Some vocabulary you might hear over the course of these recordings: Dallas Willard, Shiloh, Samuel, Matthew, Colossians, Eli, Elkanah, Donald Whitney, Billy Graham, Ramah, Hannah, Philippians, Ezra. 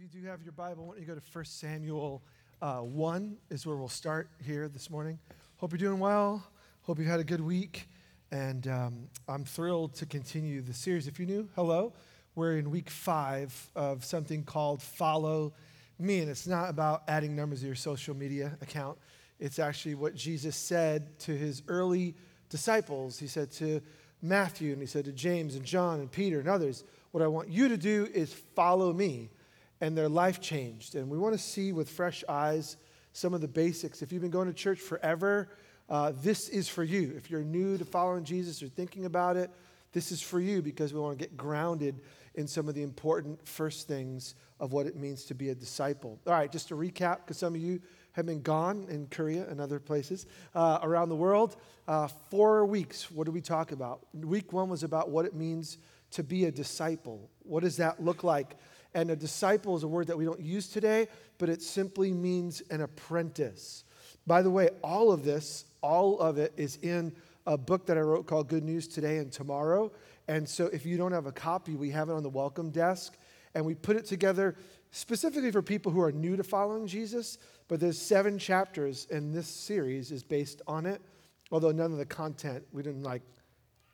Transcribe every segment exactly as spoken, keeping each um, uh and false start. If you do have your Bible, why don't you go to First Samuel uh, one is where we'll start here this morning. Hope you're doing well. Hope you've had a good week. And um, I'm thrilled to continue the series. If you're new, hello. We're in week five of something called Follow Me. And it's not about adding numbers to your social media account. It's actually what Jesus said to his early disciples. He said to Matthew, and he said to James and John and Peter and others, what I want you to do is follow me. And their life changed. And we want to see with fresh eyes some of the basics. If you've been going to church forever, uh, this is for you. If you're new to following Jesus or thinking about it, this is for you, because we want to get grounded in some of the important first things of what it means to be a disciple. All right, just to recap, because some of you have been gone in Korea and other places uh, around the world. Uh, four weeks, what did we talk about? Week one was about what it means to be a disciple. What does that look like? And a disciple is a word that we don't use today, but it simply means an apprentice. By the way, all of this, all of it is in a book that I wrote called Good News Today and Tomorrow. And so if you don't have a copy, we have it on the welcome desk. And we put it together specifically for people who are new to following Jesus. But there's seven chapters, and this series is based on it. Although none of the content, we didn't like,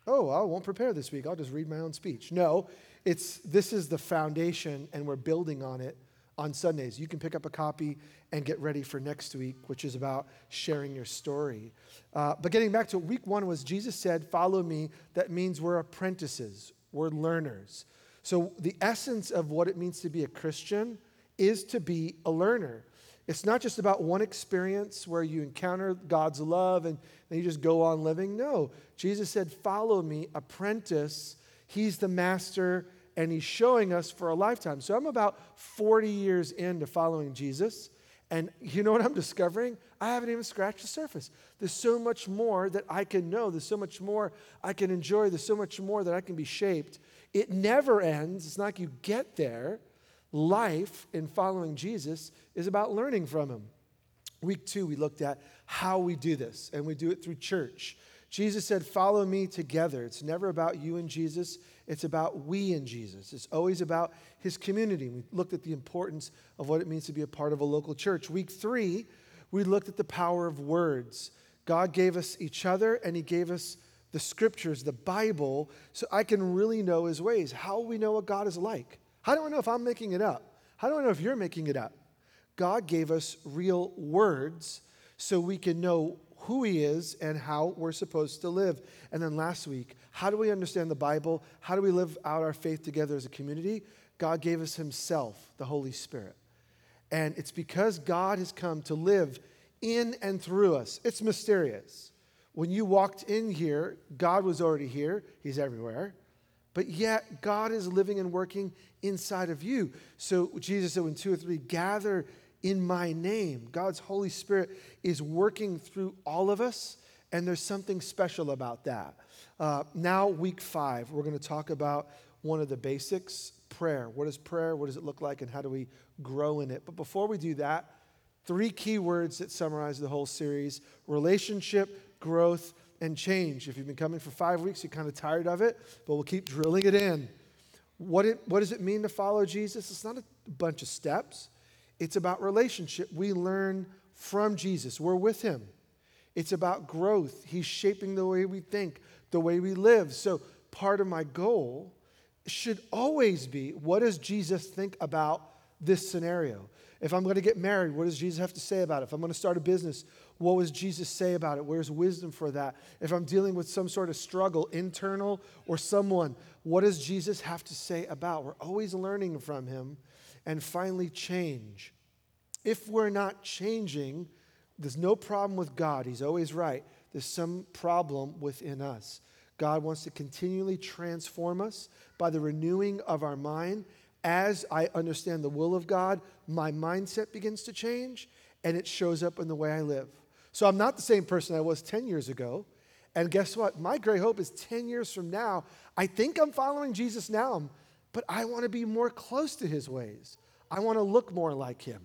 oh, I won't prepare this week. I'll just read my own speech. No. It's this is the foundation, and we're building on it on Sundays. You can pick up a copy and get ready for next week, which is about sharing your story. Uh, but getting back to week one was Jesus said, follow me. That means we're apprentices. We're learners. So the essence of what it means to be a Christian is to be a learner. It's not just about one experience where you encounter God's love and then you just go on living. No, Jesus said, follow me, apprentice. He's the master, and he's showing us for a lifetime. So I'm about forty years into following Jesus, and you know what I'm discovering? I haven't even scratched the surface. There's so much more that I can know. There's so much more I can enjoy. There's so much more that I can be shaped. It never ends. It's not like you get there. Life in following Jesus is about learning from him. Week two, we looked at how we do this, and we do it through church. Jesus said, follow me together. It's never about you and Jesus. It's about we and Jesus. It's always about his community. We looked at the importance of what it means to be a part of a local church. Week three, we looked at the power of words. God gave us each other, and he gave us the scriptures, the Bible, so I can really know his ways. How do we know what God is like? How do I know if I'm making it up? How do I know if you're making it up? God gave us real words so we can know who he is, and how we're supposed to live. And then last week, how do we understand the Bible? How do we live out our faith together as a community? God gave us himself, the Holy Spirit. And it's because God has come to live in and through us. It's mysterious. When you walked in here, God was already here. He's everywhere. But yet, God is living and working inside of you. So Jesus said, when two or three gather in my name, God's Holy Spirit is working through all of us, and there's something special about that. Uh, now, week five, we're going to talk about one of the basics, prayer. What is prayer? What does it look like, and how do we grow in it? But before we do that, three key words that summarize the whole series: relationship, growth, and change. If you've been coming for five weeks, you're kind of tired of it, but we'll keep drilling it in. What it, what does it mean to follow Jesus? It's not a bunch of steps. It's about relationship. We learn from Jesus. We're with him. It's about growth. He's shaping the way we think, the way we live. So part of my goal should always be, what does Jesus think about this scenario? If I'm going to get married, what does Jesus have to say about it? If I'm going to start a business, what does Jesus say about it? Where's wisdom for that? If I'm dealing with some sort of struggle, internal or someone, what does Jesus have to say about? We're always learning from him. And finally, change. If we're not changing, there's no problem with God. He's always right. There's some problem within us. God wants to continually transform us by the renewing of our mind. As I understand the will of God, my mindset begins to change, and it shows up in the way I live. So I'm not the same person I was ten years ago. And guess what? My great hope is ten years from now, I think I'm following Jesus now. I'm But I want to be more close to his ways. I want to look more like him.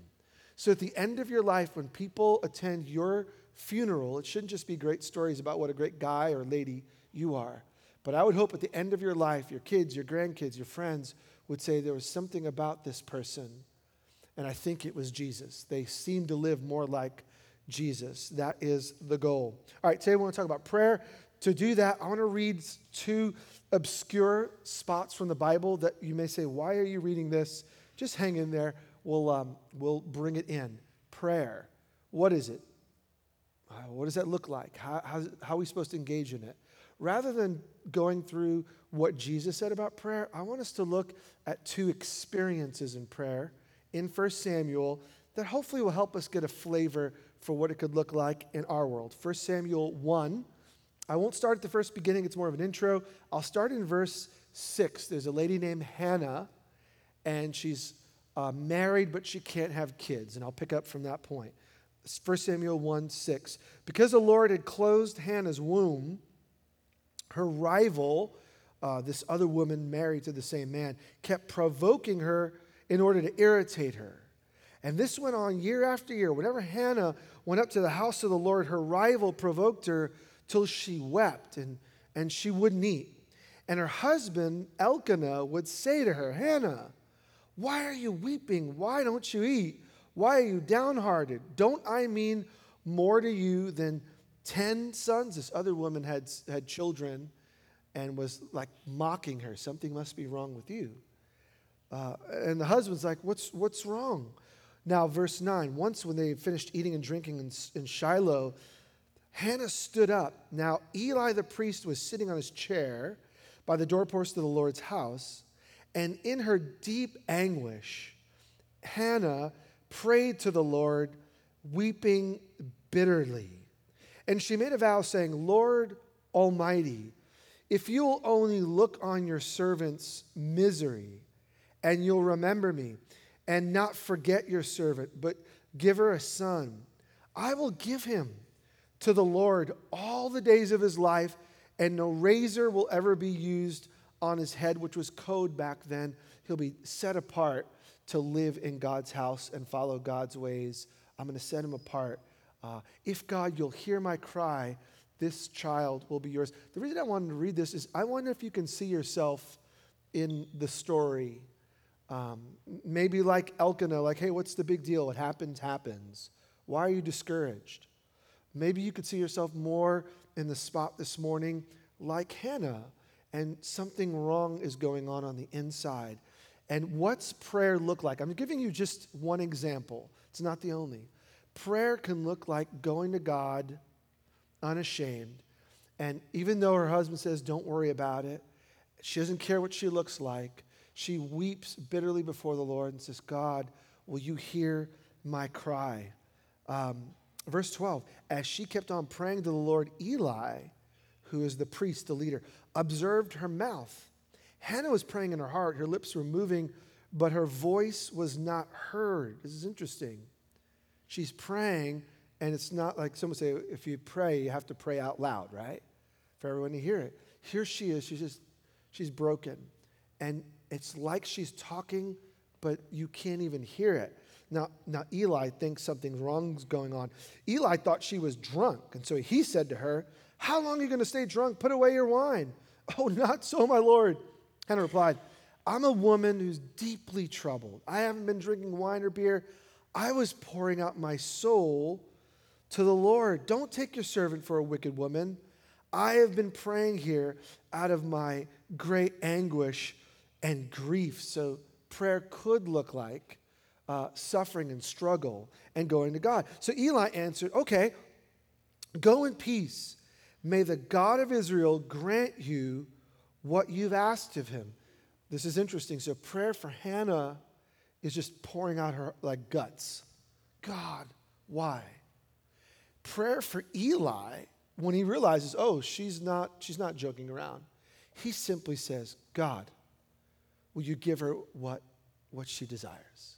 So at the end of your life, when people attend your funeral, it shouldn't just be great stories about what a great guy or lady you are. But I would hope at the end of your life, your kids, your grandkids, your friends would say, there was something about this person and I think it was Jesus. They seem to live more like Jesus. That is the goal. All right, today we want to talk about prayer. To do that, I want to read two obscure spots from the Bible that you may say, why are you reading this? Just hang in there. We'll, um, we'll bring it in. Prayer. What is it? What does that look like? How, how, how are we supposed to engage in it? Rather than going through what Jesus said about prayer, I want us to look at two experiences in prayer in First Samuel that hopefully will help us get a flavor for what it could look like in our world. First Samuel one. I won't start at the first beginning. It's more of an intro. I'll start in verse six. There's a lady named Hannah, and she's uh, married, but she can't have kids. And I'll pick up from that point. First Samuel one, six. Because the Lord had closed Hannah's womb, her rival, uh, this other woman married to the same man, kept provoking her in order to irritate her. And this went on year after year. Whenever Hannah went up to the house of the Lord, her rival provoked her till she wept and, and she wouldn't eat. And her husband, Elkanah, would say to her, Hannah, why are you weeping? Why don't you eat? Why are you downhearted? Don't I mean more to you than ten sons? This other woman had, had children and was like mocking her. Something must be wrong with you. Uh, and the husband's like, what's, what's wrong? Now, verse nine, once when they had finished eating and drinking in, in Shiloh, Hannah stood up. Now, Eli the priest was sitting on his chair by the doorpost of the Lord's house, and in her deep anguish, Hannah prayed to the Lord, weeping bitterly. And she made a vow, saying, Lord Almighty, if you'll only look on your servant's misery, and you'll remember me, and not forget your servant, but give her a son, I will give him to the Lord all the days of his life, and no razor will ever be used on his head, which was code back then. He'll be set apart to live in God's house and follow God's ways. I'm going to set him apart. Uh, if God, you'll hear my cry, this child will be yours. The reason I wanted to read this is I wonder if you can see yourself in the story. Um, maybe like Elkanah, like, hey, what's the big deal? What happens, happens. Why are you discouraged? Maybe you could see yourself more in the spot this morning like Hannah, and something wrong is going on on the inside. And what's prayer look like? I'm giving you just one example. It's not the only. Prayer can look like going to God unashamed, and even though her husband says, don't worry about it, she doesn't care what she looks like. She weeps bitterly before the Lord and says, God, will you hear my cry? Um, verse twelve, as she kept on praying to the Lord, Eli, who is the priest, the leader, observed her mouth. Hannah was praying in her heart. Her lips were moving, but her voice was not heard. This is interesting. She's praying, and it's not like someone say, if you pray, you have to pray out loud, right? For everyone to hear it. Here she is. She's just, she's broken. And it's like she's talking, but you can't even hear it. Now, now Eli thinks something wrong's going on. Eli thought she was drunk, and so he said to her, how long are you going to stay drunk? Put away your wine. Oh, not so, my Lord. Hannah replied, I'm a woman who's deeply troubled. I haven't been drinking wine or beer. I was pouring out my soul to the Lord. Don't take your servant for a wicked woman. I have been praying here out of my great anguish and grief. So prayer could look like uh, suffering and struggle and going to God. So Eli answered, okay, go in peace. May the God of Israel grant you what you've asked of him. This is interesting. So prayer for Hannah is just pouring out her like guts. God, why? Prayer for Eli, when he realizes, oh, she's not, she's not joking around, he simply says, God, will you give her what, what she desires?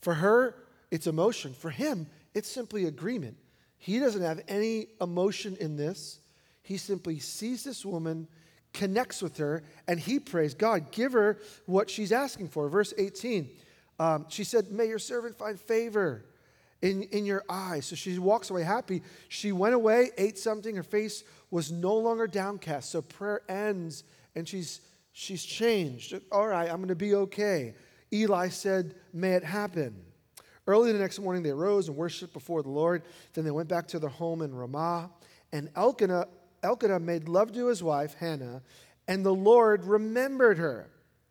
For her, it's emotion. For him, it's simply agreement. He doesn't have any emotion in this. He simply sees this woman, connects with her, and he prays, God, give her what she's asking for. Verse eighteen, um, she said, may your servant find favor in, in your eyes. So she walks away happy. She went away, ate something. Her face was no longer downcast. So prayer ends, and she's She's changed. All right, I'm going to be okay. Eli said, may it happen. Early the next morning, they arose and worshiped before the Lord. Then they went back to their home in Ramah. And Elkanah, Elkanah made love to his wife, Hannah, and the Lord remembered her.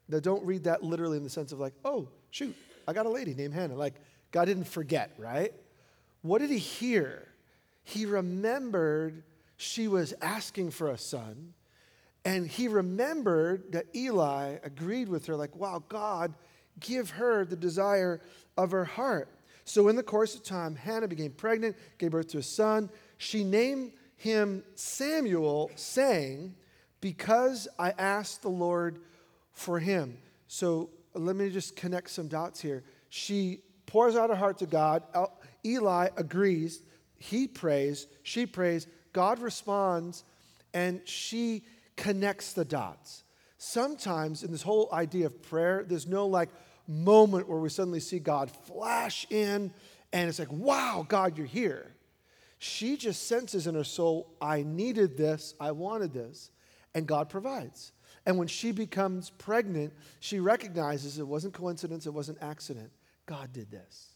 Now, don't read that literally in the sense of like, oh, shoot, I got a lady named Hannah. Like, God didn't forget, right? What did he hear? He remembered she was asking for a son, and he remembered that Eli agreed with her, like, wow, God, give her the desire of her heart. So in the course of time, Hannah became pregnant, gave birth to a son. She named him Samuel, saying, because I asked the Lord for him. So let me just connect some dots here. She pours out her heart to God. Eli agrees. He prays. She prays. God responds, and she connects the dots. Sometimes in this whole idea of prayer, there's no like moment where we suddenly see God flash in, and it's like, wow, God, you're here. She just senses in her soul, I needed this, I wanted this, and God provides. And when she becomes pregnant, she recognizes it wasn't coincidence, it wasn't accident. God did this.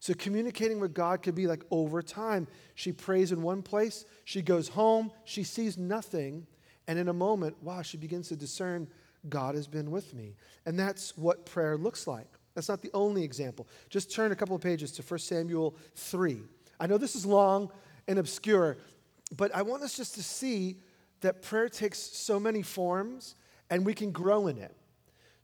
So communicating with God could be like over time. She prays in one place, she goes home, she sees nothing, and in a moment, wow, she begins to discern God has been with me. And that's what prayer looks like. That's not the only example. Just turn a couple of pages to First Samuel three. I know this is long and obscure, but I want us just to see that prayer takes so many forms, and we can grow in it.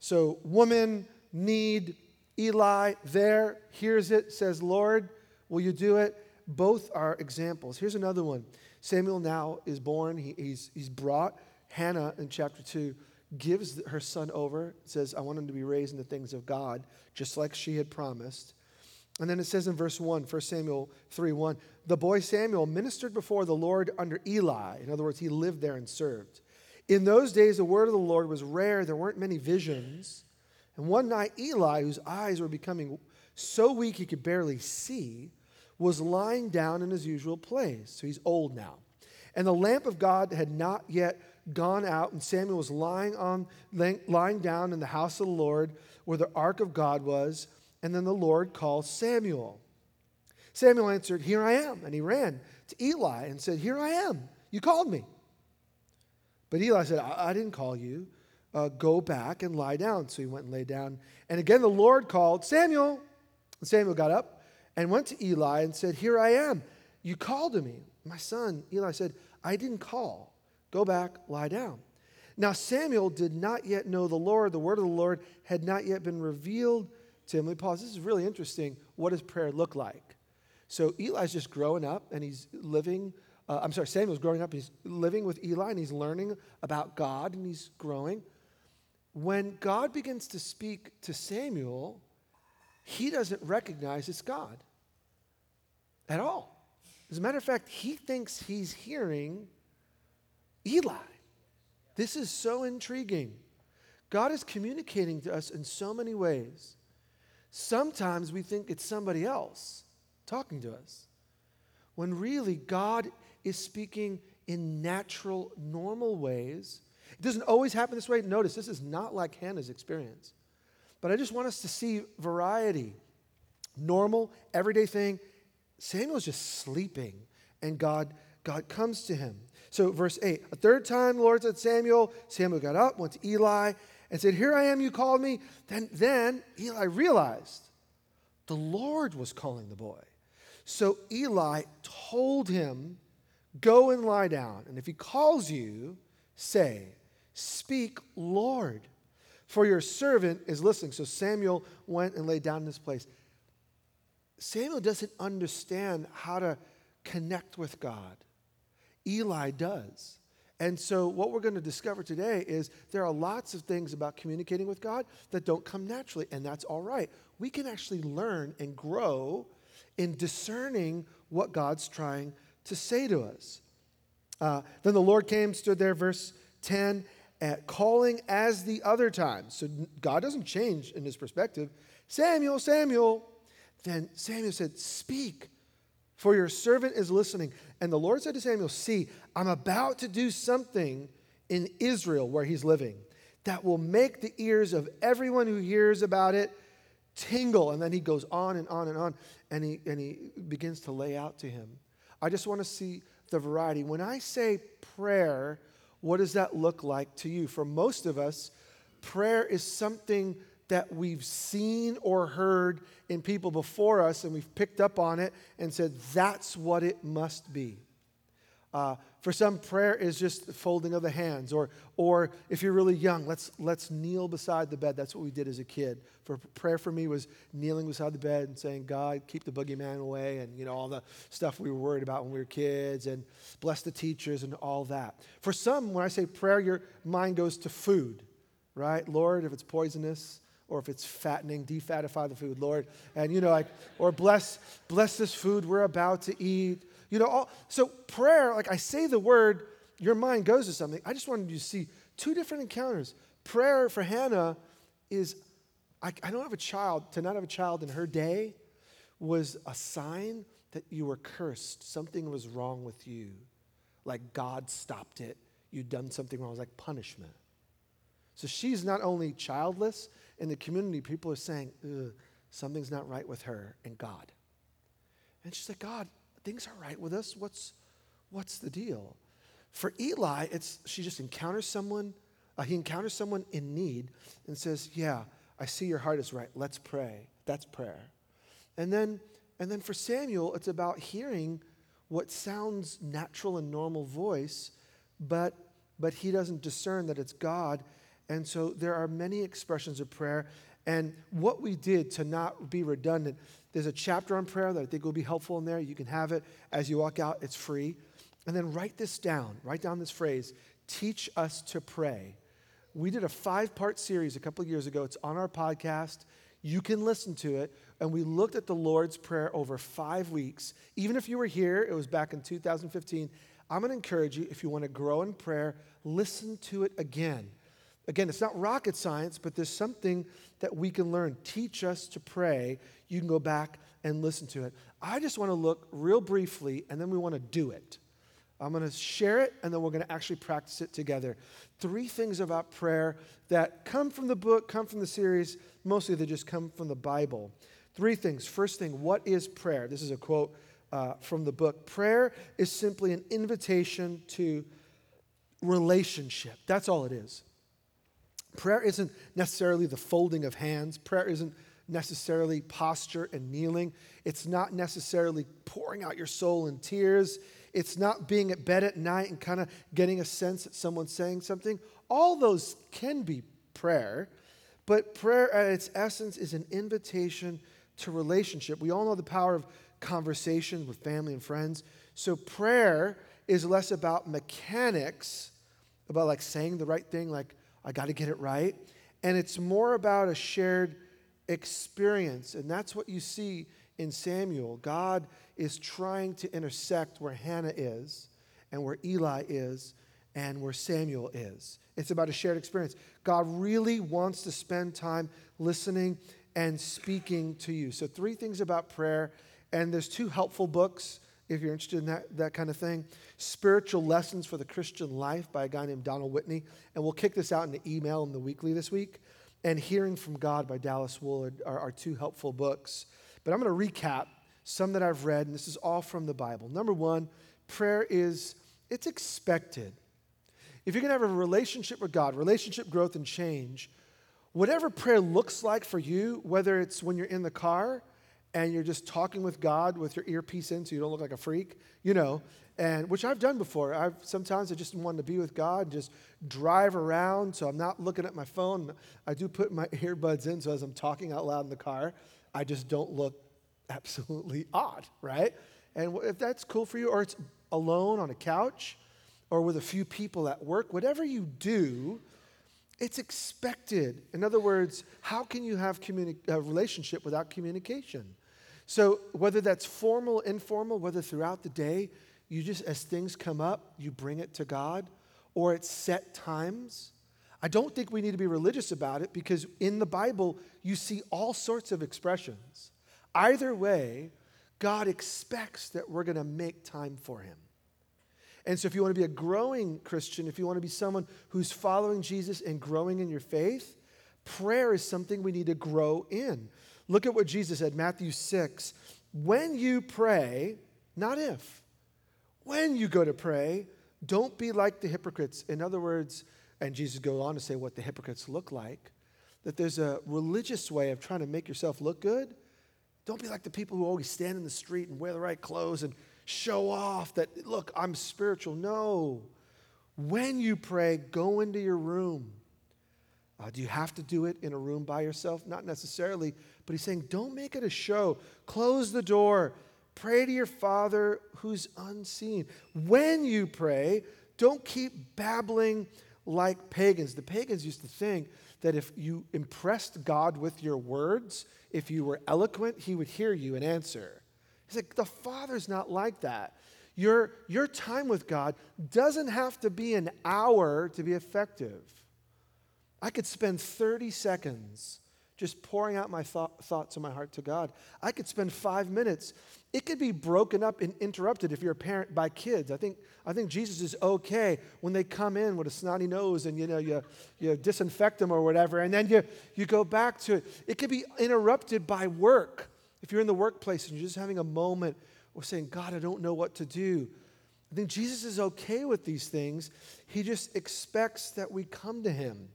So woman, need, Eli there, hears it, says, Lord, will you do it? Both are examples. Here's another one. Samuel now is born. He, he's, he's brought. Hannah in chapter two gives her son over. It says, I want him to be raised in the things of God, just like she had promised. And then it says in verse one, First Samuel three one, the boy Samuel ministered before the Lord under Eli. In other words, he lived there and served. In those days, the word of the Lord was rare. There weren't many visions. And one night, Eli, whose eyes were becoming so weak he could barely see, was lying down in his usual place. So he's old now. And the lamp of God had not yet gone out, and Samuel was lying on, lying down in the house of the Lord where the ark of God was. And then the Lord called Samuel. Samuel answered, here I am. And he ran to Eli and said, here I am. You called me. But Eli said, I, I didn't call you. Uh, go back and lie down. So he went and lay down. And again, the Lord called Samuel. And Samuel got up and went to Eli and said, here I am. You called to me. My son, Eli said, I didn't call. Go back, lie down. Now Samuel did not yet know the Lord. The word of the Lord had not yet been revealed Tim, let me pause. This is really interesting. What does prayer look like? So Eli's just growing up, and he's living. Uh, I'm sorry, Samuel's growing up. He's living with Eli, and he's learning about God, and he's growing. When God begins to speak to Samuel, he doesn't recognize it's God at all. As a matter of fact, he thinks he's hearing Eli. This is so intriguing. God is communicating to us in so many ways. Sometimes we think it's somebody else talking to us, when really God is speaking in natural, normal ways. It doesn't always happen this way. Notice, this is not like Hannah's experience. But I just want us to see variety. Normal, everyday thing. Samuel's just sleeping, and God, God comes to him. So verse eight, a third time the Lord said, Samuel. Samuel got up, went to Eli, and said, here I am, you called me. Then, then Eli realized the Lord was calling the boy. So Eli told him, go and lie down. And if he calls you, say, speak, Lord, for your servant is listening. So Samuel went and lay down in his place. Samuel doesn't understand how to connect with God. Eli does. And so what we're going to discover today is there are lots of things about communicating with God that don't come naturally, and that's all right. We can actually learn and grow in discerning what God's trying to say to us. Uh, then the Lord came, stood there, verse ten, at calling as the other times. So God doesn't change in his perspective. Samuel, Samuel. Then Samuel said, speak, for your servant is listening. And the Lord said to Samuel, see, I'm about to do something in Israel where he's living that will make the ears of everyone who hears about it tingle. And then he goes on and on and on, and he and he begins to lay out to him. I just want to see the variety. When I say prayer, what does that look like to you? For most of us, prayer is something that we've seen or heard in people before us, and we've picked up on it and said, that's what it must be. Uh, for some, prayer is just the folding of the hands, or or if you're really young, let's let's kneel beside the bed. That's what we did as a kid. For prayer for me was kneeling beside the bed and saying, God, keep the boogeyman away, and you know all the stuff we were worried about when we were kids, and bless the teachers and all that. For some, when I say prayer, your mind goes to food, right? Lord, if it's poisonous, or if it's fattening, defatify the food, Lord. And, you know, like, or bless bless this food we're about to eat. You know, all, so prayer, like I say the word, your mind goes to something. I just wanted you to see two different encounters. Prayer for Hannah is, I, I don't have a child. To not have a child in her day was a sign that you were cursed. Something was wrong with you. Like God stopped it. You'd done something wrong. It was like punishment. So she's not only childless, in the community, people are saying, ugh, something's not right with her and God. And she's like, God, things are right with us. What's what's the deal? For Eli, it's she just encounters someone, uh, he encounters someone in need and says, yeah, I see your heart is right. Let's pray. That's prayer. And then, and then for Samuel, it's about hearing what sounds natural and normal voice, but but he doesn't discern that it's God. And so there are many expressions of prayer. And what we did to not be redundant, there's a chapter on prayer that I think will be helpful in there. You can have it as you walk out. It's free. And then write this down. Write down this phrase, teach us to pray. We did a five-part series a couple of years ago. It's on our podcast. You can listen to it. And we looked at the Lord's Prayer over five weeks. Even if you were here, it was back in two thousand fifteen. I'm going to encourage you, if you want to grow in prayer, listen to it again. Again, it's not rocket science, but there's something that we can learn. Teach us to pray. You can go back and listen to it. I just want to look real briefly, and then we want to do it. I'm going to share it, and then we're going to actually practice it together. Three things about prayer that come from the book, come from the series. Mostly they just come from the Bible. Three things. First thing, what is prayer? This is a quote uh, from the book. Prayer is simply an invitation to relationship. That's all it is. Prayer isn't necessarily the folding of hands. Prayer isn't necessarily posture and kneeling. It's not necessarily pouring out your soul in tears. It's not being at bed at night and kind of getting a sense that someone's saying something. All those can be prayer, but prayer at its essence is an invitation to relationship. We all know the power of conversation with family and friends. So prayer is less about mechanics, about like saying the right thing, like, I got to get it right. And it's more about a shared experience. And that's what you see in Samuel. God is trying to intersect where Hannah is and where Eli is and where Samuel is. It's about a shared experience. God really wants to spend time listening and speaking to you. So three things about prayer. And there's two helpful books if you're interested in that, that kind of thing. Spiritual Lessons for the Christian Life by a guy named Donald Whitney. And we'll kick this out in the email in the weekly this week. And Hearing from God by Dallas Willard are, are two helpful books. But I'm going to recap some that I've read, and this is all from the Bible. Number one, prayer is, it's expected. If you're going to have a relationship with God, relationship growth and change, whatever prayer looks like for you, whether it's when you're in the car and you're just talking with God with your earpiece in so you don't look like a freak, you know, and which I've done before. I've sometimes I just wanted to be with God and just drive around so I'm not looking at my phone. I do put my earbuds in so as I'm talking out loud in the car, I just don't look absolutely odd, right? And if that's cool for you, or it's alone on a couch or with a few people at work, whatever you do, it's expected. In other words, how can you have communi- a relationship without communication? So whether that's formal, informal, whether throughout the day, you just, as things come up, you bring it to God, or at set times. I don't think we need to be religious about it because in the Bible, you see all sorts of expressions. Either way, God expects that we're going to make time for him. And so if you want to be a growing Christian, if you want to be someone who's following Jesus and growing in your faith, prayer is something we need to grow in. Look at what Jesus said, Matthew six. When you pray, not if. When you go to pray, don't be like the hypocrites. In other words, and Jesus goes on to say what the hypocrites look like, that there's a religious way of trying to make yourself look good. Don't be like the people who always stand in the street and wear the right clothes and show off that, look, I'm spiritual. No. When you pray, go into your room. Uh, do you have to do it in a room by yourself? Not necessarily, but he's saying don't make it a show. Close the door. Pray to your Father who's unseen. When you pray, don't keep babbling like pagans. The pagans used to think that if you impressed God with your words, if you were eloquent, he would hear you and answer. He's like, the Father's not like that. Your, your time with God doesn't have to be an hour to be effective. I could spend thirty seconds just pouring out my th- thoughts in my heart to God. I could spend five minutes. It could be broken up and interrupted if you're a parent by kids. I think I think Jesus is okay when they come in with a snotty nose and you know you you disinfect them or whatever, and then you you go back to it. It could be interrupted by work. If you're in the workplace and you're just having a moment or saying, God, I don't know what to do. I think Jesus is okay with these things. He just expects that we come to him.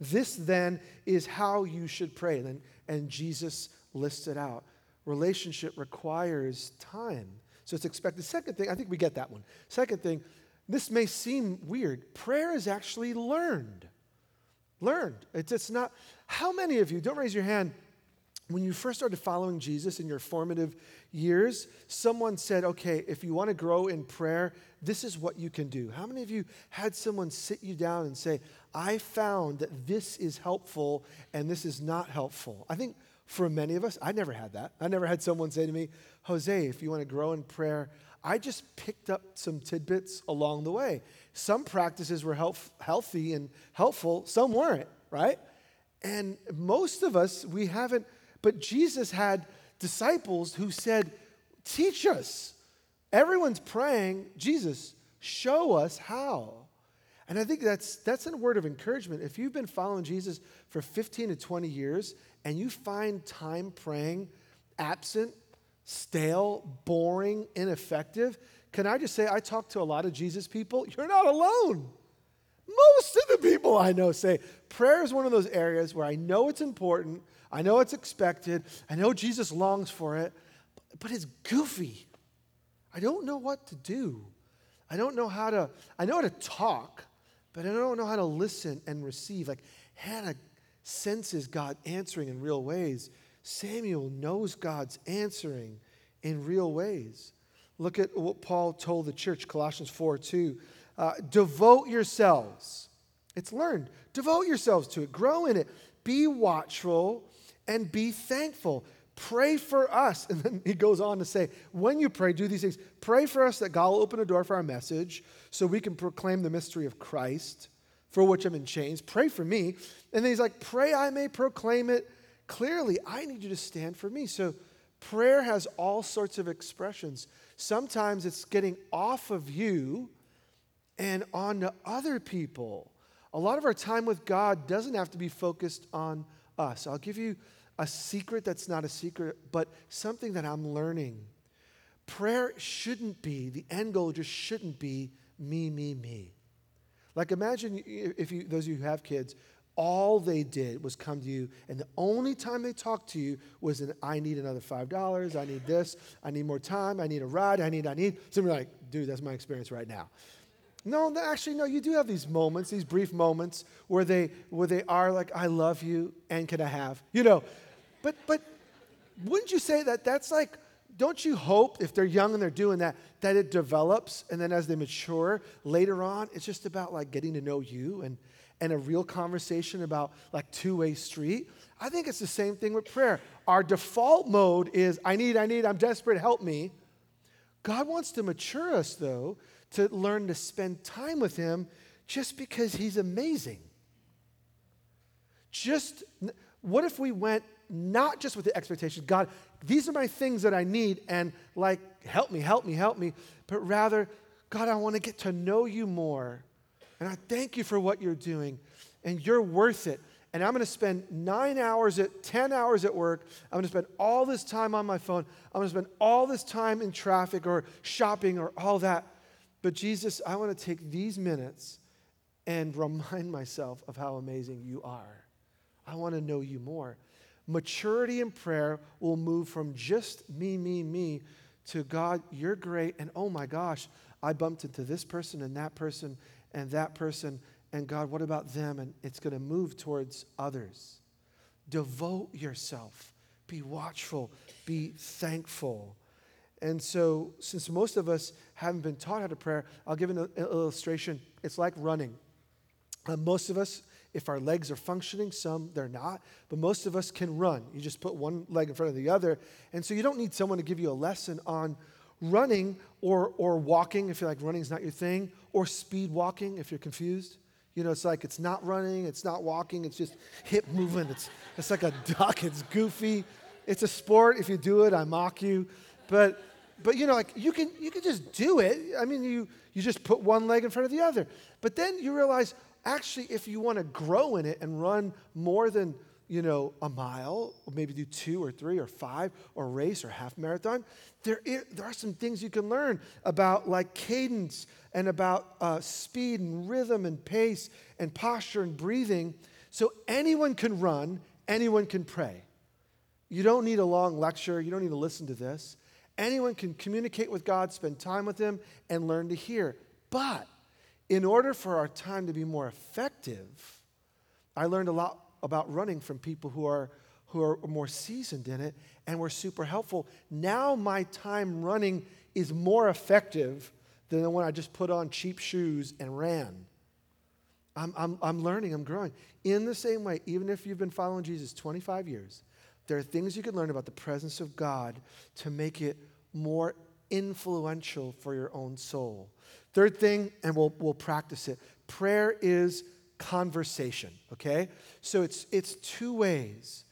This, then, is how you should pray. And, and Jesus lists it out. Relationship requires time. So it's expected. Second thing, I think we get that one. Second thing, this may seem weird. Prayer is actually learned. Learned. It's, it's not. How many of you, don't raise your hand, when you first started following Jesus in your formative years, someone said, okay, if you want to grow in prayer, this is what you can do. How many of you had someone sit you down and say, I found that this is helpful and this is not helpful? I think for many of us, I never had that. I never had someone say to me, Jose, if you want to grow in prayer, I just picked up some tidbits along the way. Some practices were health, healthy and helpful. Some weren't, right? And most of us, we haven't. But Jesus had disciples who said, teach us. Everyone's praying. Jesus, show us how. And I think that's that's a word of encouragement. If you've been following Jesus for fifteen to twenty years and you find time praying absent, stale, boring, ineffective, can I just say I talk to a lot of Jesus people? You're not alone. Most of the people I know say prayer is one of those areas where I know it's important, I know it's expected, I know Jesus longs for it, but it's goofy. I don't know what to do. I don't know how to, I know how to talk, but I don't know how to listen and receive. Like Hannah senses God answering in real ways. Samuel knows God's answering in real ways. Look at what Paul told the church, Colossians four two. Uh, devote yourselves. It's learned. Devote yourselves to it. Grow in it. Be watchful and be thankful. Pray for us. And then he goes on to say, when you pray, do these things. Pray for us that God will open a door for our message so we can proclaim the mystery of Christ, for which I'm in chains. Pray for me. And then he's like, pray I may proclaim it clearly. I need you to stand for me. So prayer has all sorts of expressions. Sometimes it's getting off of you and on to other people. A lot of our time with God doesn't have to be focused on us. I'll give you a secret that's not a secret, but something that I'm learning. Prayer shouldn't be, the end goal just shouldn't be me, me, me. Like imagine if you, those of you who have kids, all they did was come to you, and the only time they talked to you was an, I need another five dollars, I need this, I need more time, I need a ride, I need, I need. Somebody's like, dude, that's my experience right now. No, actually, no, you do have these moments, these brief moments where they where they are like, I love you, and can I have? You know, but but wouldn't you say that that's like, don't you hope if they're young and they're doing that, that it develops, and then as they mature later on, it's just about like getting to know you and, and a real conversation about like two-way street? I think it's the same thing with prayer. Our default mode is, I need, I need, I'm desperate, help me. God wants to mature us, though, to learn to spend time with him just because he's amazing. Just, what if we went not just with the expectation, God, these are my things that I need, and like, help me, help me, help me, but rather, God, I want to get to know you more, and I thank you for what you're doing, and you're worth it, and I'm going to spend nine hours at, ten hours at work. I'm going to spend all this time on my phone. I'm going to spend all this time in traffic or shopping or all that. But Jesus, I want to take these minutes and remind myself of how amazing you are. I want to know you more. Maturity in prayer will move from just me, me, me to God, you're great, and oh my gosh, I bumped into this person and that person and that person, and God, what about them? And it's going to move towards others. Devote yourself. Be watchful. Be thankful. And so, since most of us haven't been taught how to pray, I'll give an illustration. It's like running. Uh, most of us, if our legs are functioning, some they're not, but most of us can run. You just put one leg in front of the other. And so you don't need someone to give you a lesson on running or or walking, if you're like running's not your thing, or speed walking, if you're confused. You know, it's like it's not running, it's not walking, it's just hip movement. It's it's like a duck, it's goofy. It's a sport. If you do it, I mock you. But but you know, like you can you can just do it. I mean, you you just put one leg in front of the other. But then you realize, actually, if you want to grow in it and run more than, you know, a mile, or maybe do two or three or five or race or half marathon, there is, there are some things you can learn about, like cadence and about uh, speed and rhythm and pace and posture and breathing. So anyone can run, anyone can pray. You don't need a long lecture. You don't need to listen to this. Anyone can communicate with God, spend time with Him, and learn to hear. But in order for our time to be more effective, I learned a lot about running from people who are who are more seasoned in it and were super helpful. Now my time running is more effective than the one I just put on cheap shoes and ran. I'm, I'm, I'm learning, I'm growing. In the same way, even if you've been following Jesus twenty-five years, there are things you can learn about the presence of God to make it more influential for your own soul. Third thing, and we'll we'll practice it. Prayer is conversation, okay? So it's it's two ways.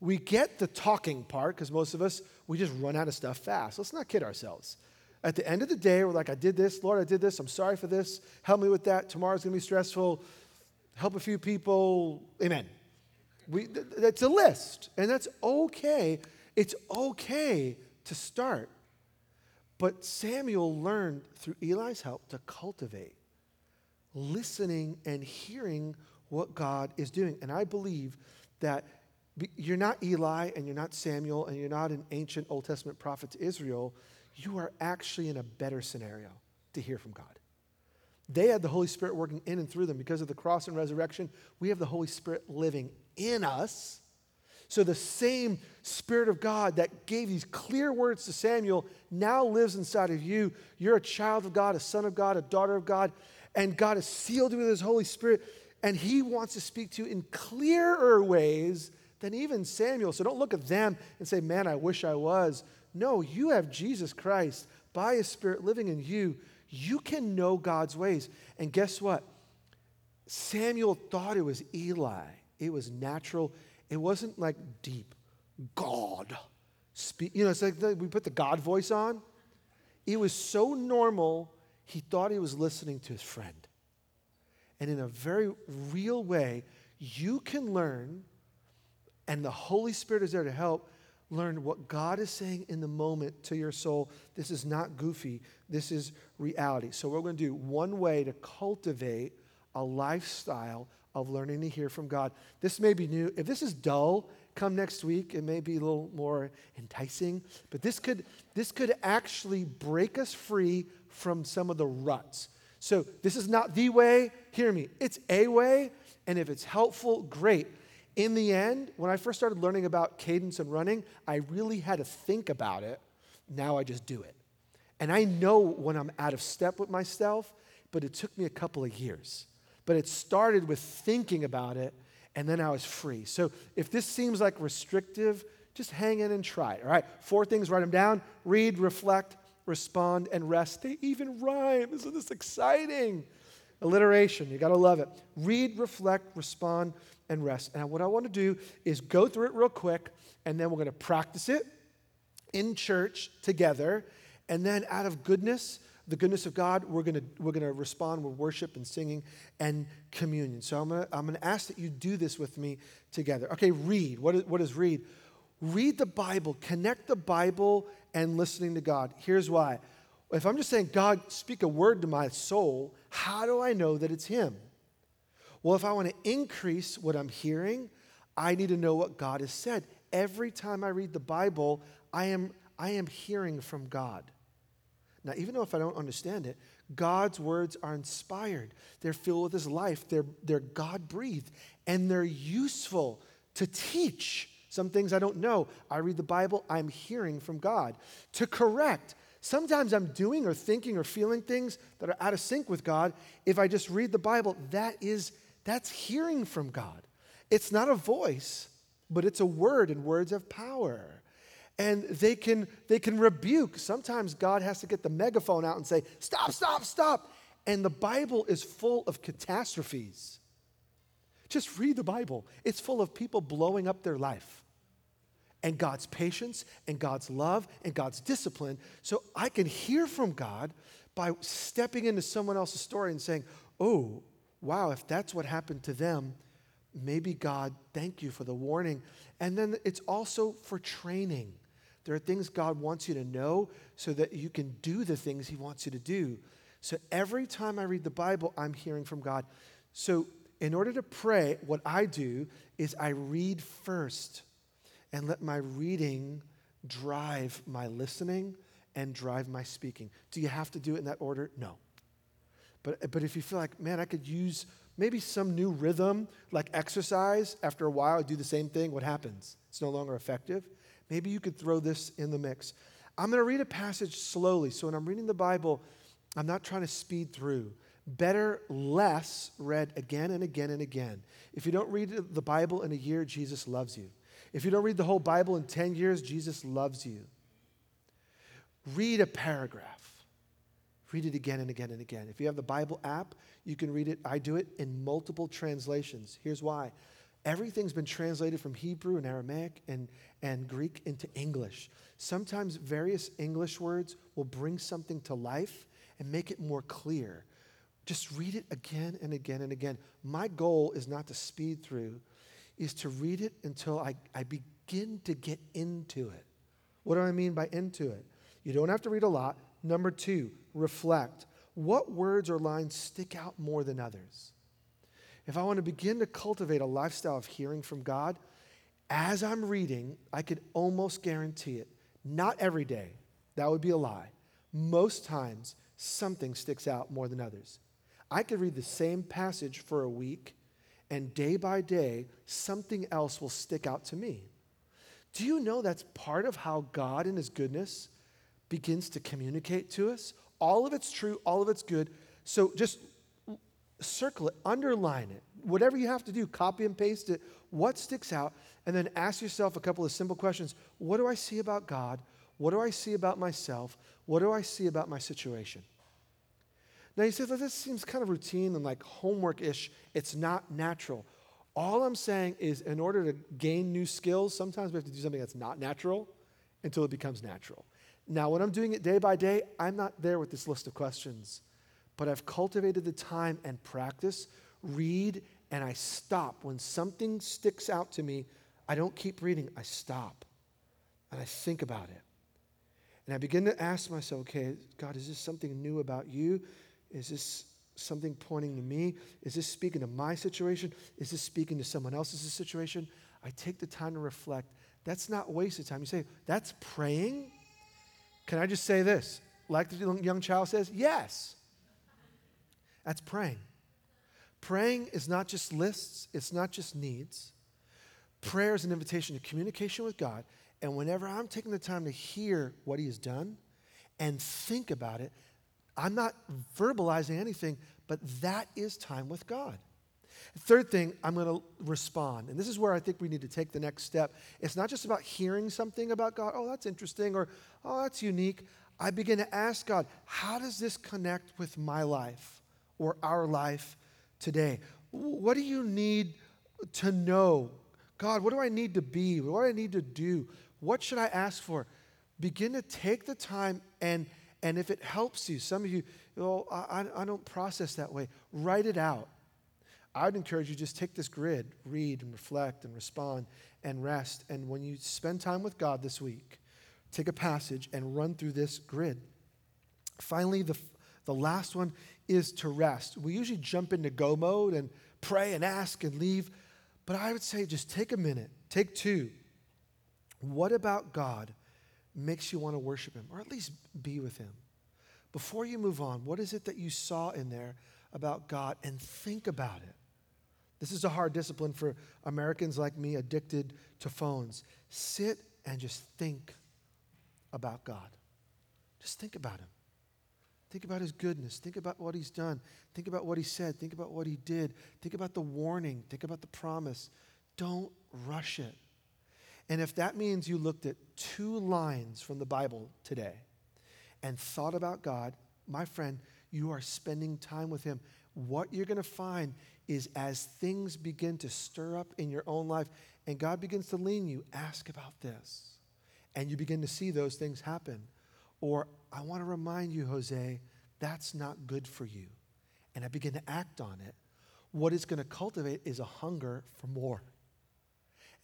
We get the talking part, because most of us, we just run out of stuff fast. Let's not kid ourselves. At the end of the day, we're like, I did this, Lord, I did this, I'm sorry for this, help me with that, tomorrow's gonna be stressful, help a few people, amen. We th- that's a list, and that's okay. It's okay to start. But Samuel learned through Eli's help to cultivate listening and hearing what God is doing. And I believe that you're not Eli and you're not Samuel and you're not an ancient Old Testament prophet to Israel. You are actually in a better scenario to hear from God. They had the Holy Spirit working in and through them because of the cross and resurrection. We have the Holy Spirit living in us. So the same Spirit of God that gave these clear words to Samuel now lives inside of you. You're a child of God, a son of God, a daughter of God, and God has sealed you with His Holy Spirit, and He wants to speak to you in clearer ways than even Samuel. So don't look at them and say, man, I wish I was. No, you have Jesus Christ by His Spirit living in you. You can know God's ways. And guess what? Samuel thought it was Eli. It was natural. It wasn't like deep God speak. You know, it's like the, we put the God voice on. It was so normal, he thought he was listening to his friend. And in a very real way, you can learn, and the Holy Spirit is there to help, learn what God is saying in the moment to your soul. This is not goofy. This is reality. So we're going to do one way to cultivate a lifestyle of learning to hear from God. This may be new. If this is dull, come next week. It may be a little more enticing. But this could this could actually break us free from some of the ruts. So this is not the way. Hear me. It's a way. And if it's helpful, great. In the end, when I first started learning about cadence and running, I really had to think about it. Now I just do it. And I know when I'm out of step with myself, but it took me a couple of years. But it started with thinking about it, and then I was free. So if this seems like restrictive, just hang in and try it, all right? Four things, write them down. Read, reflect, respond, and rest. They even rhyme. Isn't this exciting? Alliteration, you got to love it. Read, reflect, respond, and rest. And what I want to do is go through it real quick, and then we're going to practice it in church together. And then out of goodness, the goodness of God, we're going to we're going to respond with worship and singing and communion. So I'm going to I'm going to ask that you do this with me together. Okay, read. What is, what is read? Read the Bible. Connect the Bible and listening to God. Here's why. If I'm just saying, God, speak a word to my soul, how do I know that it's him? Well, if I want to increase what I'm hearing, I need to know what God has said. Every time I read the Bible, I am I am hearing from God. Now, even though if I don't understand it, God's words are inspired. They're filled with his life. They're, they're God-breathed, and they're useful to teach. Some things I don't know. I read the Bible. I'm hearing from God. To correct. Sometimes I'm doing or thinking or feeling things that are out of sync with God. If I just read the Bible, that is, that's hearing from God. It's not a voice, but it's a word, and words have power. And they can they can rebuke. Sometimes God has to get the megaphone out and say, stop, stop, stop. And the Bible is full of catastrophes. Just read the Bible. It's full of people blowing up their life. And God's patience, and God's love, and God's discipline. So I can hear from God by stepping into someone else's story and saying, oh, wow, if that's what happened to them, maybe God, thank you for the warning. And then it's also for training. There are things God wants you to know so that you can do the things he wants you to do. So every time I read the Bible, I'm hearing from God. So in order to pray, what I do is I read first and let my reading drive my listening and drive my speaking. Do you have to do it in that order? No. But but if you feel like, man, I could use maybe some new rhythm, like exercise. After a while, I do the same thing. What happens? It's no longer effective. Maybe you could throw this in the mix. I'm going to read a passage slowly. So when I'm reading the Bible, I'm not trying to speed through. Better less read again and again and again. If you don't read the Bible in a year, Jesus loves you. If you don't read the whole Bible in ten years, Jesus loves you. Read a paragraph. Read it again and again and again. If you have the Bible app, you can read it. I do it in multiple translations. Here's why. Everything's been translated from Hebrew and Aramaic and, and Greek into English. Sometimes various English words will bring something to life and make it more clear. Just read it again and again and again. My goal is not to speed through, is to read it until I, I begin to get into it. What do I mean by into it? You don't have to read a lot. Number two, reflect. What words or lines stick out more than others? If I want to begin to cultivate a lifestyle of hearing from God, as I'm reading, I could almost guarantee it. Not every day. That would be a lie. Most times, something sticks out more than others. I could read the same passage for a week, and day by day, something else will stick out to me. Do you know that's part of how God in his goodness begins to communicate to us? All of it's true, all of it's good. So just circle it, underline it, whatever you have to do, copy and paste it, what sticks out, and then ask yourself a couple of simple questions. What do I see about God? What do I see about myself? What do I see about my situation? Now you say, well, this seems kind of routine and like homework-ish. It's not natural. All I'm saying is in order to gain new skills, sometimes we have to do something that's not natural until it becomes natural. Now, when I'm doing it day by day, I'm not there with this list of questions, but I've cultivated the time and practice, read, and I stop. When something sticks out to me, I don't keep reading. I stop, and I think about it. And I begin to ask myself, okay, God, is this something new about you? Is this something pointing to me? Is this speaking to my situation? Is this speaking to someone else's situation? I take the time to reflect. That's not wasted time. You say, that's praying? Can I just say this? Like the young child says, yes. That's praying. Praying is not just lists. It's not just needs. Prayer is an invitation to communication with God. And whenever I'm taking the time to hear what he has done and think about it, I'm not verbalizing anything, but that is time with God. Third thing, I'm going to respond. And this is where I think we need to take the next step. It's not just about hearing something about God. Oh, that's interesting. Or, oh, that's unique. I begin to ask God, how does this connect with my life or our life today? What do you need to know? God, what do I need to be? What do I need to do? What should I ask for? Begin to take the time and And if it helps you, some of you, you know, I, I don't process that way. Write it out. I would encourage you, just take this grid, read and reflect and respond and rest. And when you spend time with God this week, take a passage and run through this grid. Finally, the, the last one is to rest. We usually jump into go mode and pray and ask and leave. But I would say just take a minute, take two. What about God makes you want to worship him, or at least be with him? Before you move on, what is it that you saw in there about God, and think about it? This is a hard discipline for Americans like me addicted to phones. Sit and just think about God. Just think about him. Think about his goodness. Think about what he's done. Think about what he said. Think about what he did. Think about the warning. Think about the promise. Don't rush it. And if that means you looked at two lines from the Bible today and thought about God, my friend, you are spending time with him. What you're going to find is as things begin to stir up in your own life and God begins to lean you, ask about this. And you begin to see those things happen. Or, I want to remind you, Jose, that's not good for you. And I begin to act on it. What it's going to cultivate is a hunger for more.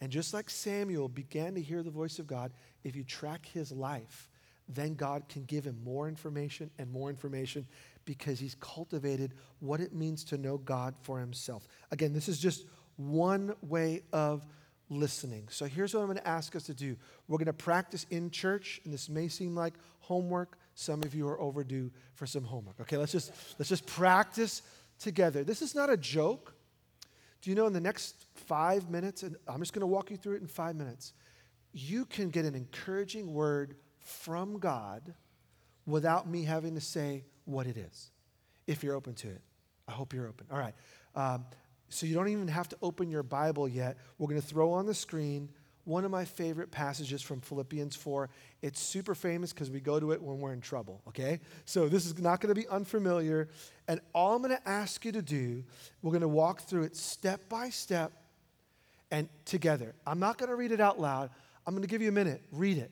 And just like Samuel began to hear the voice of God, if you track his life, then God can give him more information and more information, because he's cultivated what it means to know God for himself. Again, this is just one way of listening. So here's what I'm going to ask us to do. We're going to practice in church, and this may seem like homework. Some of you are overdue for some homework. Okay, let's just let's just practice together. This is not a joke. Do you know, in the next five minutes, and I'm just going to walk you through it in five minutes, you can get an encouraging word from God without me having to say what it is, if you're open to it. I hope you're open. All right. Um, so you don't even have to open your Bible yet. We're going to throw on the screen one of my favorite passages from Philippians four. It's super famous because we go to it when we're in trouble, okay? So this is not going to be unfamiliar. And all I'm going to ask you to do, we're going to walk through it step by step and together. I'm not going to read it out loud. I'm going to give you a minute. Read it.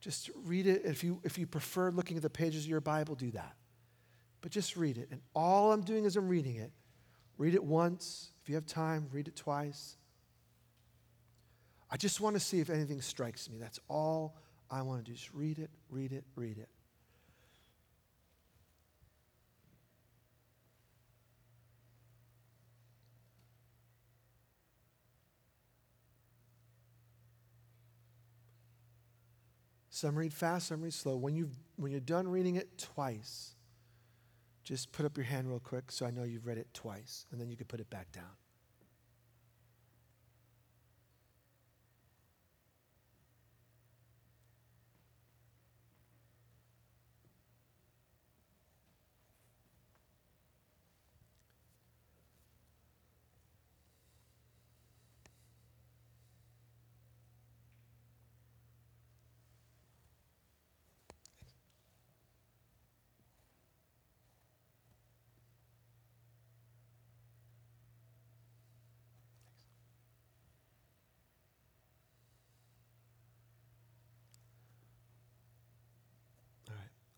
Just read it. If you if you prefer looking at the pages of your Bible, do that. But just read it. And all I'm doing is I'm reading it. Read it once. If you have time, read it twice. I just want to see if anything strikes me. That's all I want to do. Just read it, read it, read it. Some read fast, some read slow. When you've, when you're done reading it twice, just put up your hand real quick so I know you've read it twice, and then you can put it back down.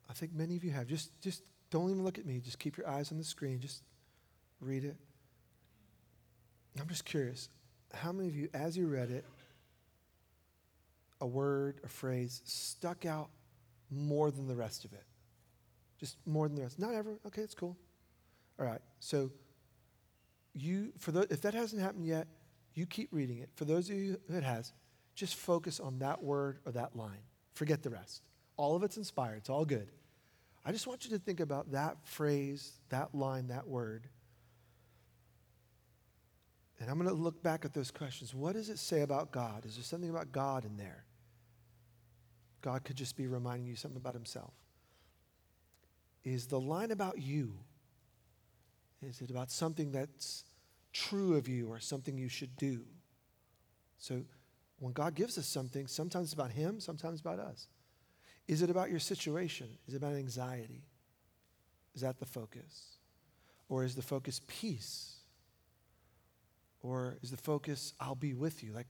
I think many of you have. Just just don't even look at me. Just keep your eyes on the screen. Just read it. I'm just curious. How many of you, as you read it, a word, a phrase, stuck out more than the rest of it? Just more than the rest. Not everyone. Okay, it's cool. All right. So you, for those, if that hasn't happened yet, you keep reading it. For those of you who it has, just focus on that word or that line. Forget the rest. All of it's inspired. It's all good. I just want you to think about that phrase, that line, that word. And I'm going to look back at those questions. What does it say about God? Is there something about God in there? God could just be reminding you something about himself. Is the line about you? Is it about something that's true of you or something you should do? So when God gives us something, sometimes it's about him, sometimes about us. Is it about your situation? Is it about anxiety? Is that the focus? Or is the focus peace? Or is the focus, I'll be with you? Like,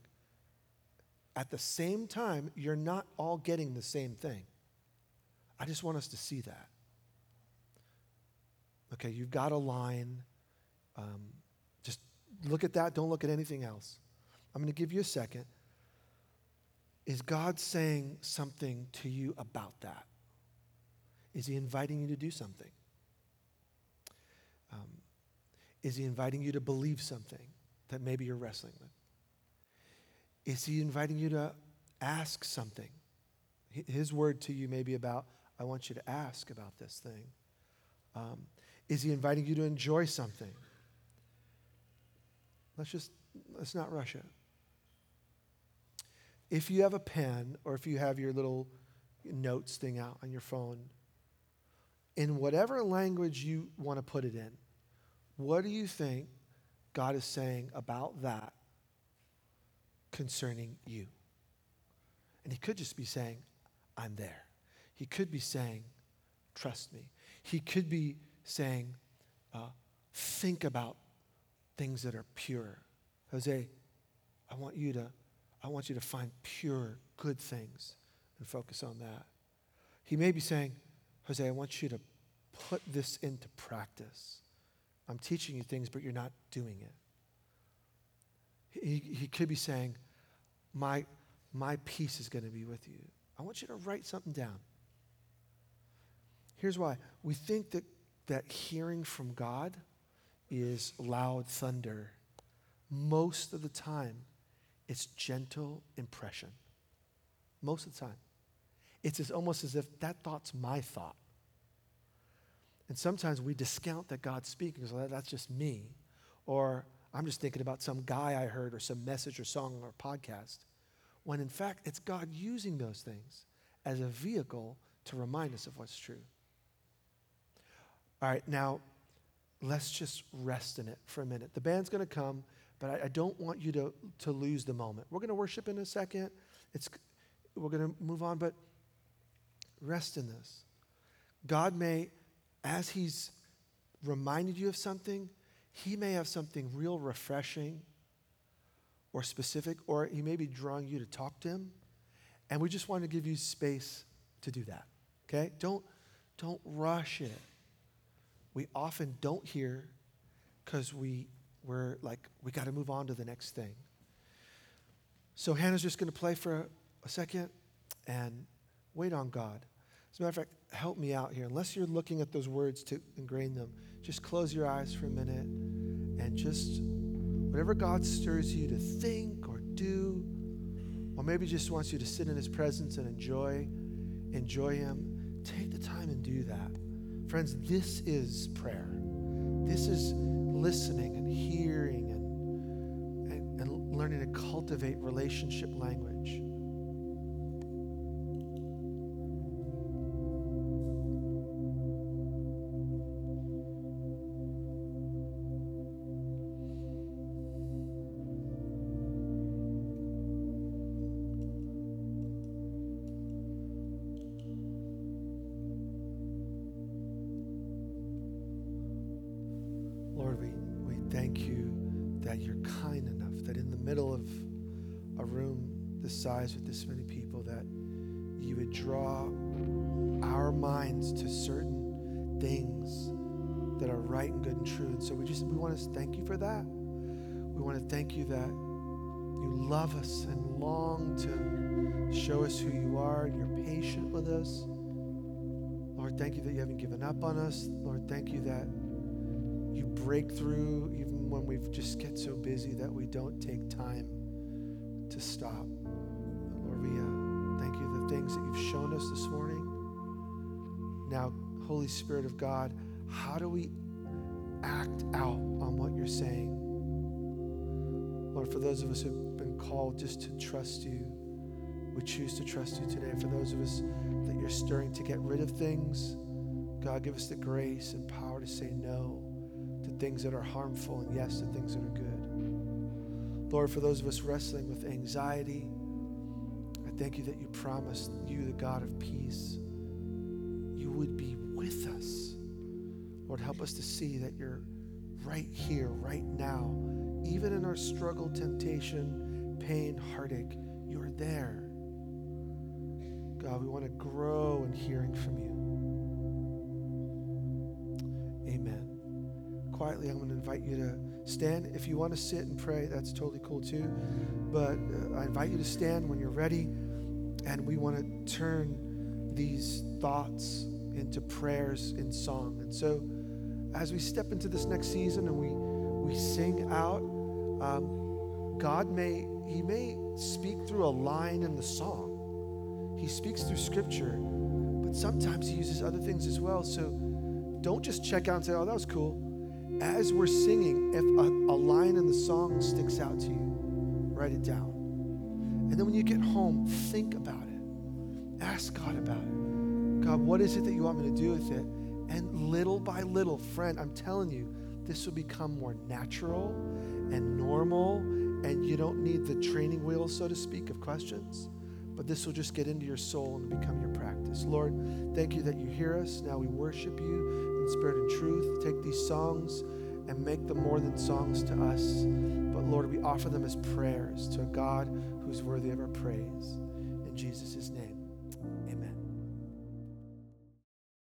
at the same time, you're not all getting the same thing. I just want us to see that. Okay, you've got a line. Um, just look at that. Don't look at anything else. I'm going to give you a second. Is God saying something to you about that? Is he inviting you to do something? Um, is he inviting you to believe something that maybe you're wrestling with? Is he inviting you to ask something? His word to you may be about, I want you to ask about this thing. Um, is he inviting you to enjoy something? Let's just, let's not rush it. If you have a pen or if you have your little notes thing out on your phone, in whatever language you want to put it in, what do you think God is saying about that concerning you? And he could just be saying, I'm there. He could be saying, trust me. He could be saying, uh, think about things that are pure. Jose, I want you to, I want you to find pure, good things and focus on that. He may be saying, Jose, I want you to put this into practice. I'm teaching you things, but you're not doing it. He, he could be saying, my, my peace is going to be with you. I want you to write something down. Here's why. We think that, that hearing from God is loud thunder. Most of the time, it's gentle impression. Most of the time. It's as, almost as if that thought's my thought. And sometimes we discount that God's speaking, so that, that's just me. Or I'm just thinking about some guy I heard or some message or song or podcast. When in fact, it's God using those things as a vehicle to remind us of what's true. All right, now let's just rest in it for a minute. The band's going to come, but I, I don't want you to, to lose the moment. We're going to worship in a second. It's, we're going to move on, but rest in this. God may, as he's reminded you of something, he may have something real refreshing or specific, or he may be drawing you to talk to him, and we just want to give you space to do that, okay? Don't, don't rush it. We often don't hear because we, we're like, we got to move on to the next thing. So Hannah's just going to play for a, a second and wait on God. As a matter of fact, help me out here. Unless you're looking at those words to ingrain them, just close your eyes for a minute and just whatever God stirs you to think or do, or maybe just wants you to sit in his presence and enjoy, enjoy him, take the time and do that. Friends, this is prayer. This is listening and hearing and, and, and learning to cultivate relationship language. With this many people, that you would draw our minds to certain things that are right and good and true. And so we just, we want to thank you for that. We want to thank you that you love us and long to show us who you are, and you're patient with us. Lord, thank you that you haven't given up on us. Lord, thank you that you break through even when we just get so busy that we don't take time to stop. Things that you've shown us this morning. Now, Holy Spirit of God, how do we act out on what you're saying? Lord, for those of us who've been called just to trust you, we choose to trust you today. For those of us that you're stirring to get rid of things, God, give us the grace and power to say no to things that are harmful and yes to things that are good. Lord, for those of us wrestling with anxiety, thank you that you promised, you, the God of peace, you would be with us. Lord, help us to see that you're right here, right now. Even in our struggle, temptation, pain, heartache, you're there. God, we want to grow in hearing from you. Amen. Quietly, I'm going to invite you to stand. If you want to sit and pray, that's totally cool too. But uh, I invite you to stand when you're ready. And we want to turn these thoughts into prayers in song. And so as we step into this next season and we, we sing out, um, God may, he may speak through a line in the song. He speaks through scripture, but sometimes he uses other things as well. So don't just check out and say, oh, that was cool. As we're singing, if a, a line in the song sticks out to you, write it down. And then when you get home, think about it. Ask God about it. God, what is it that you want me to do with it? And little by little, friend, I'm telling you, this will become more natural and normal, and you don't need the training wheel, so to speak, of questions, but this will just get into your soul and become your practice. Lord, thank you that you hear us. Now we worship you in spirit and truth. Take these songs and make them more than songs to us. But Lord, we offer them as prayers to a God who's worthy of our praise. In Jesus' name.